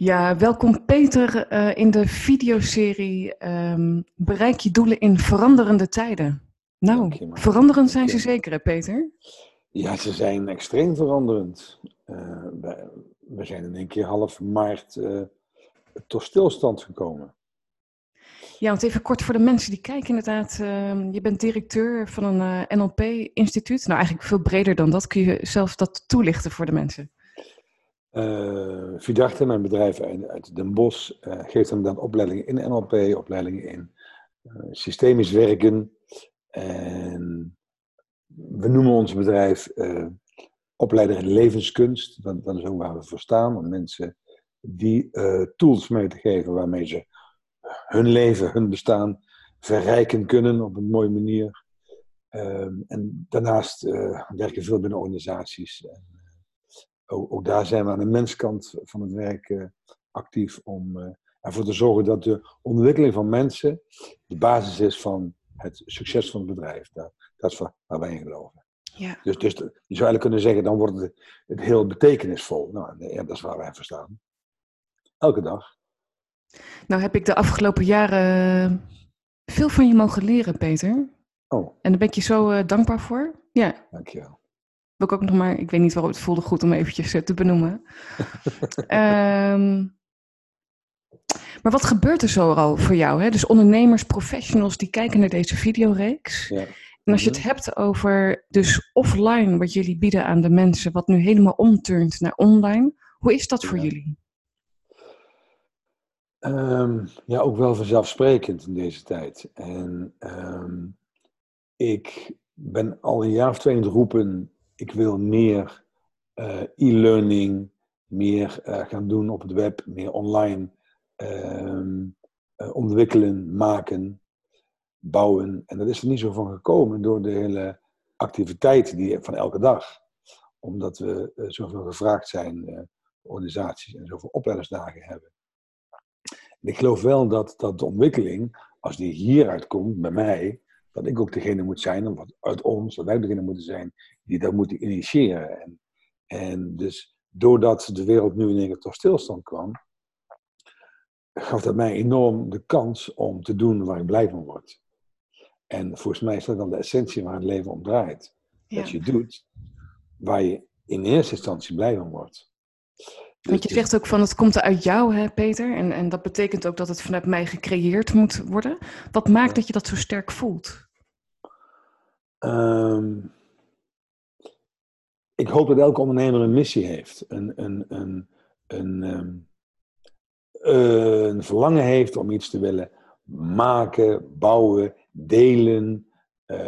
Ja, welkom Peter in de videoserie Bereik je doelen in veranderende tijden. Nou, veranderend zijn ze zeker, hè Peter? Ja, ze zijn extreem veranderend. We zijn in één keer half maart tot stilstand gekomen. Ja, want even kort voor de mensen die kijken inderdaad. Je bent directeur van een NLP-instituut. Nou, eigenlijk veel breder dan dat. Kun je zelf dat toelichten voor de mensen? Vidarte, mijn bedrijf uit Den Bosch, geeft hem dan opleidingen in NLP, opleidingen in systemisch werken. En we noemen ons bedrijf opleider in levenskunst. Dat is ook waar we voor staan, om mensen die tools mee te geven waarmee ze hun leven, hun bestaan verrijken kunnen op een mooie manier. En daarnaast werken we veel binnen organisaties. Ook daar zijn we aan de menskant van het werk actief om ervoor te zorgen dat de ontwikkeling van mensen de basis is van het succes van het bedrijf. Dat is waar wij in geloven. Ja. Dus je zou eigenlijk kunnen zeggen, dan wordt het heel betekenisvol. Nou, ja, dat is waar wij voor staan. Elke dag. Nou heb ik de afgelopen jaren veel van je mogen leren, Peter. Oh. En daar ben ik je zo dankbaar voor. Ja. Dank je wel. Wil ik ook nog maar, ik weet niet waarom, het voelde goed om eventjes te benoemen. Maar wat gebeurt er zo al voor jou? Hè? Dus ondernemers, professionals die kijken naar deze videoreeks. Ja. En als je het hebt over dus offline wat jullie bieden aan de mensen, wat nu helemaal omturnt naar online. Hoe is dat voor jullie? Ja, ook wel vanzelfsprekend in deze tijd. En ik ben al een jaar of twee aan het roepen. Ik wil meer e-learning, meer gaan doen op het web, meer online ontwikkelen, maken, bouwen. En dat is er niet zo van gekomen door de hele activiteit van elke dag. Omdat we zoveel gevraagd zijn, organisaties en zoveel opleidingsdagen hebben. En ik geloof wel dat de ontwikkeling, als die hieruit komt bij mij, dat ik ook degene moet zijn, of uit ons, dat wij degene moeten zijn die dat moeten initiëren. En dus doordat de wereld nu in één keer tot stilstand kwam, gaf dat mij enorm de kans om te doen waar ik blij van word. En volgens mij is dat dan de essentie waar het leven om draait. Ja. Dat je doet waar je in eerste instantie blij van wordt. Want je zegt ook van het komt uit jou, hè Peter? En dat betekent ook dat het vanuit mij gecreëerd moet worden. Wat maakt dat je dat zo sterk voelt? Ik hoop dat elke ondernemer een missie heeft. Een verlangen heeft om iets te willen maken, bouwen, delen,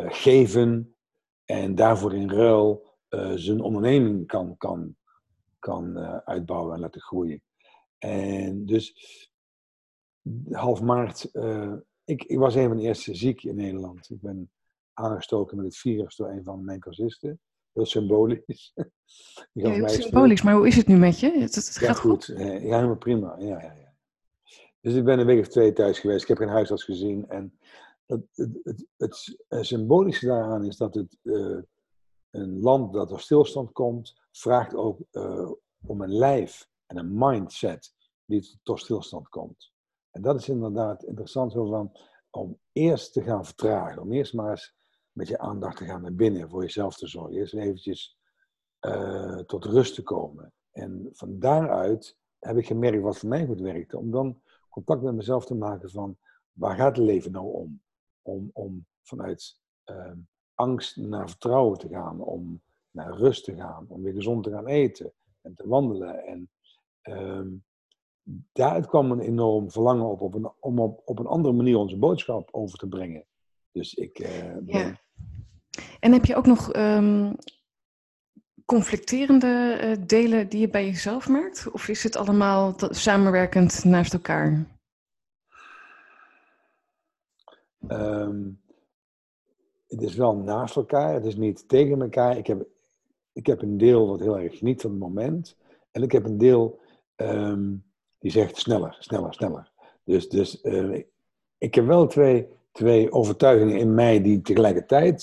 geven. En daarvoor in ruil zijn onderneming kan uitbouwen en laten groeien. En dus half maart, ik was een van de eerste ziek in Nederland. Ik ben aangestoken met het virus door een van mijn cursisten. Heel symbolisch. Ja, heel symbolisch, maar hoe is het nu met je? Het gaat goed. Ja, helemaal prima. Ja. Dus ik ben een week of twee thuis geweest. Ik heb geen huisarts gezien. En het symbolische daaraan is dat het een land dat tot stilstand komt, vraagt ook om een lijf en een mindset die tot stilstand komt. En dat is inderdaad interessant zo van, om eerst te gaan vertragen. Om eerst maar eens met je aandacht te gaan naar binnen, voor jezelf te zorgen. Eerst eventjes tot rust te komen. En van daaruit heb ik gemerkt wat voor mij goed werkte. Om dan contact met mezelf te maken van, waar gaat het leven nou om? Om vanuit angst naar vertrouwen te gaan, om naar rust te gaan, om weer gezond te gaan eten en te wandelen. En daaruit kwam een enorm verlangen om op een andere manier onze boodschap over te brengen. Dus ik ben... En heb je ook nog conflicterende delen die je bij jezelf maakt? Of is het allemaal samenwerkend naast elkaar? Het is wel naast elkaar, het is niet tegen elkaar. Ik heb een deel wat heel erg geniet van het moment. En ik heb een deel die zegt sneller. Dus ik heb wel twee overtuigingen in mij die tegelijkertijd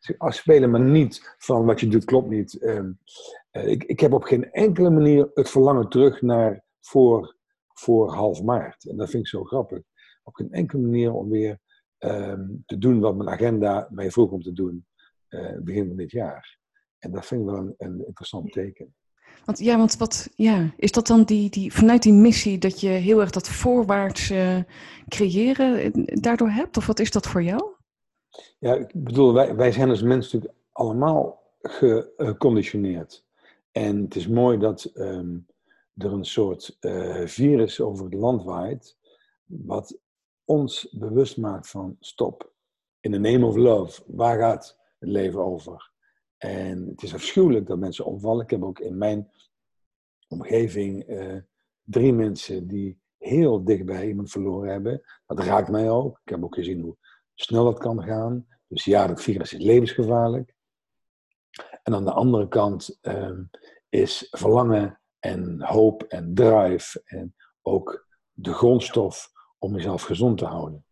zich afspelen, maar niet van wat je doet klopt niet. Ik heb op geen enkele manier het verlangen terug naar voor voor half maart. En dat vind ik zo grappig. Op geen enkele manier om weer te doen wat mijn agenda mij vroeg om te doen begin van dit jaar. En dat vind ik wel een interessant teken. Is dat dan die vanuit die missie dat je heel erg dat voorwaarts creëren daardoor hebt? Of wat is dat voor jou? Ja, ik bedoel, wij zijn als mensen natuurlijk allemaal geconditioneerd. En het is mooi dat er een soort virus over het land waait, wat ons bewust maakt van stop. In the name of love, waar gaat het leven over? En het is afschuwelijk dat mensen opvallen. Ik heb ook in mijn omgeving 3 mensen die heel dichtbij iemand verloren hebben. Dat raakt mij ook. Ik heb ook gezien hoe snel dat kan gaan. Dus ja, dat virus is levensgevaarlijk. En aan de andere kant is verlangen en hoop en drive en ook de grondstof om jezelf gezond te houden.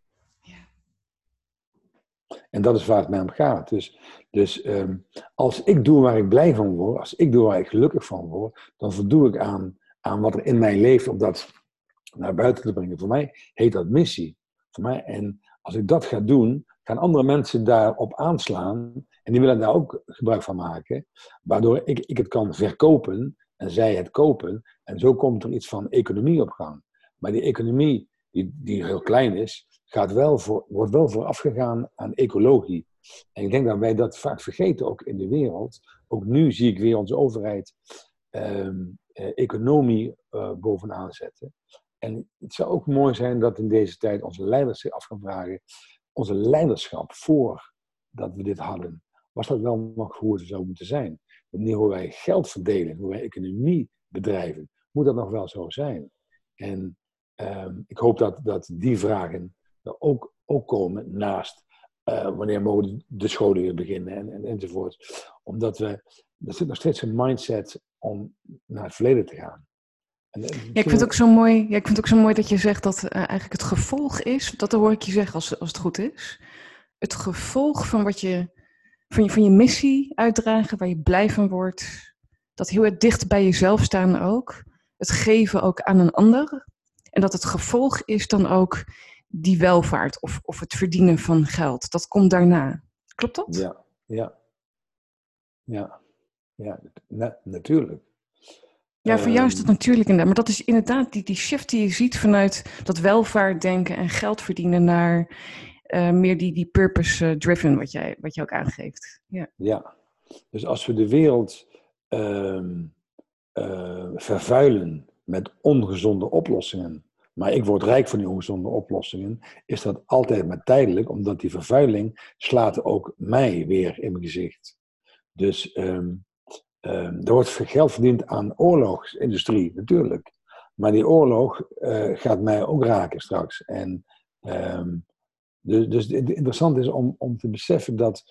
En dat is waar het mij om gaat. Dus als ik doe waar ik blij van word, als ik doe waar ik gelukkig van word, dan voldoe ik aan wat er in mij leeft om dat naar buiten te brengen. Voor mij heet dat missie. Voor mij, en als ik dat ga doen, gaan andere mensen daarop aanslaan en die willen daar ook gebruik van maken, waardoor ik het kan verkopen en zij het kopen. En zo komt er iets van economie op gang. Maar die economie, die heel klein is, wordt wel voor afgegaan aan ecologie. En ik denk dat wij dat vaak vergeten, ook in de wereld. Ook nu zie ik weer onze overheid economie bovenaan zetten. En het zou ook mooi zijn dat in deze tijd onze leiders zich af gaan vragen, onze leiderschap voordat we dit hadden, was dat wel nog hoe het zou moeten zijn? Wanneer hoe wij geld verdelen, hoe wij economie bedrijven, moet dat nog wel zo zijn? En ik hoop dat die vragen ook komen naast wanneer mogen de scholen weer beginnen enzovoort. Omdat er zit nog steeds een mindset om naar het verleden te gaan. Ik vind het ook zo mooi dat je zegt dat eigenlijk het gevolg is, dat hoor ik je zeggen als het goed is. Het gevolg van wat je missie uitdragen, waar je blij van wordt. Dat heel erg dicht bij jezelf staan ook. Het geven ook aan een ander. En dat het gevolg is dan ook die welvaart of het verdienen van geld. Dat komt daarna. Klopt dat? Ja, natuurlijk. Ja, voor jou is dat natuurlijk inderdaad. Maar dat is inderdaad die shift die je ziet vanuit dat welvaart denken en geld verdienen naar meer die purpose-driven wat je ook aangeeft. Ja. Dus als we de wereld vervuilen met ongezonde oplossingen, maar ik word rijk van die ongezonde oplossingen, is dat altijd maar tijdelijk, omdat die vervuiling slaat ook mij weer in mijn gezicht. Dus er wordt geld verdiend aan oorlogsindustrie, natuurlijk. Maar die oorlog gaat mij ook raken straks. En dus het interessante is om te beseffen dat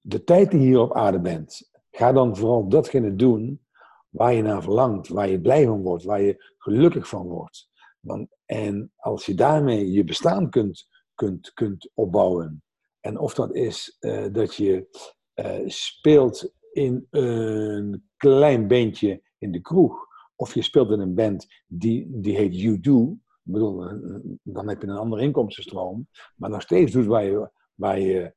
de tijd die je hier op aarde bent, ga dan vooral datgene doen waar je naar verlangt, waar je blij van wordt, waar je gelukkig van wordt. En als je daarmee je bestaan kunt opbouwen. En of dat is dat je speelt in een klein bandje in de kroeg. Of je speelt in een band die heet YouDo. Ik bedoel, dan heb je een andere inkomstenstroom. Maar nog steeds doet waar je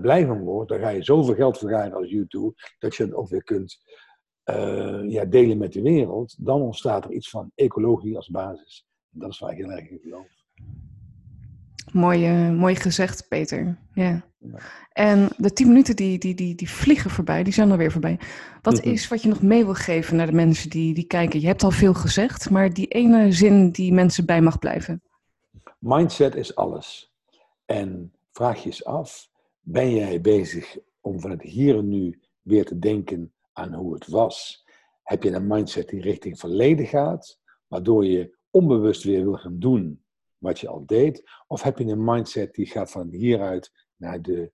blij van wordt. Dan ga je zoveel geld vergaren als YouDo. Dat je het ook weer kunt delen met de wereld, dan ontstaat er iets van ecologie als basis. Dat is waar ik heel erg in geloof. Mooi gezegd, Peter. Yeah. Ja. En de 10 minuten die vliegen voorbij, die zijn alweer voorbij. Wat is wat je nog mee wil geven naar de mensen die kijken? Je hebt al veel gezegd, maar die ene zin die mensen bij mag blijven. Mindset is alles. En vraag je eens af, ben jij bezig om van het hier en nu weer te denken aan hoe het was? Heb je een mindset die richting verleden gaat, waardoor je onbewust weer wil gaan doen wat je al deed? Of heb je een mindset die gaat van hieruit naar de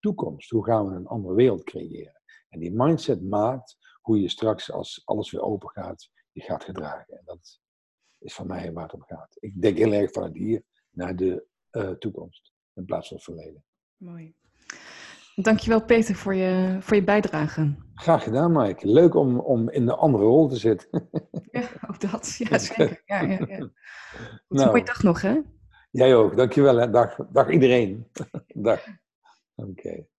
toekomst? Hoe gaan we een andere wereld creëren? En die mindset maakt hoe je straks, als alles weer open gaat, je gaat gedragen. En dat is voor mij waar het om gaat. Ik denk heel erg vanuit hier naar de toekomst in plaats van het verleden. Mooi. Dankjewel Peter voor je bijdrage. Graag gedaan, Mike. Leuk om in de andere rol te zitten. Ja, ook dat. Ja, zeker. Ja. Nou, mooie dag nog, hè? Jij ook. Dankjewel, hè. Dag iedereen. Dag. Oké.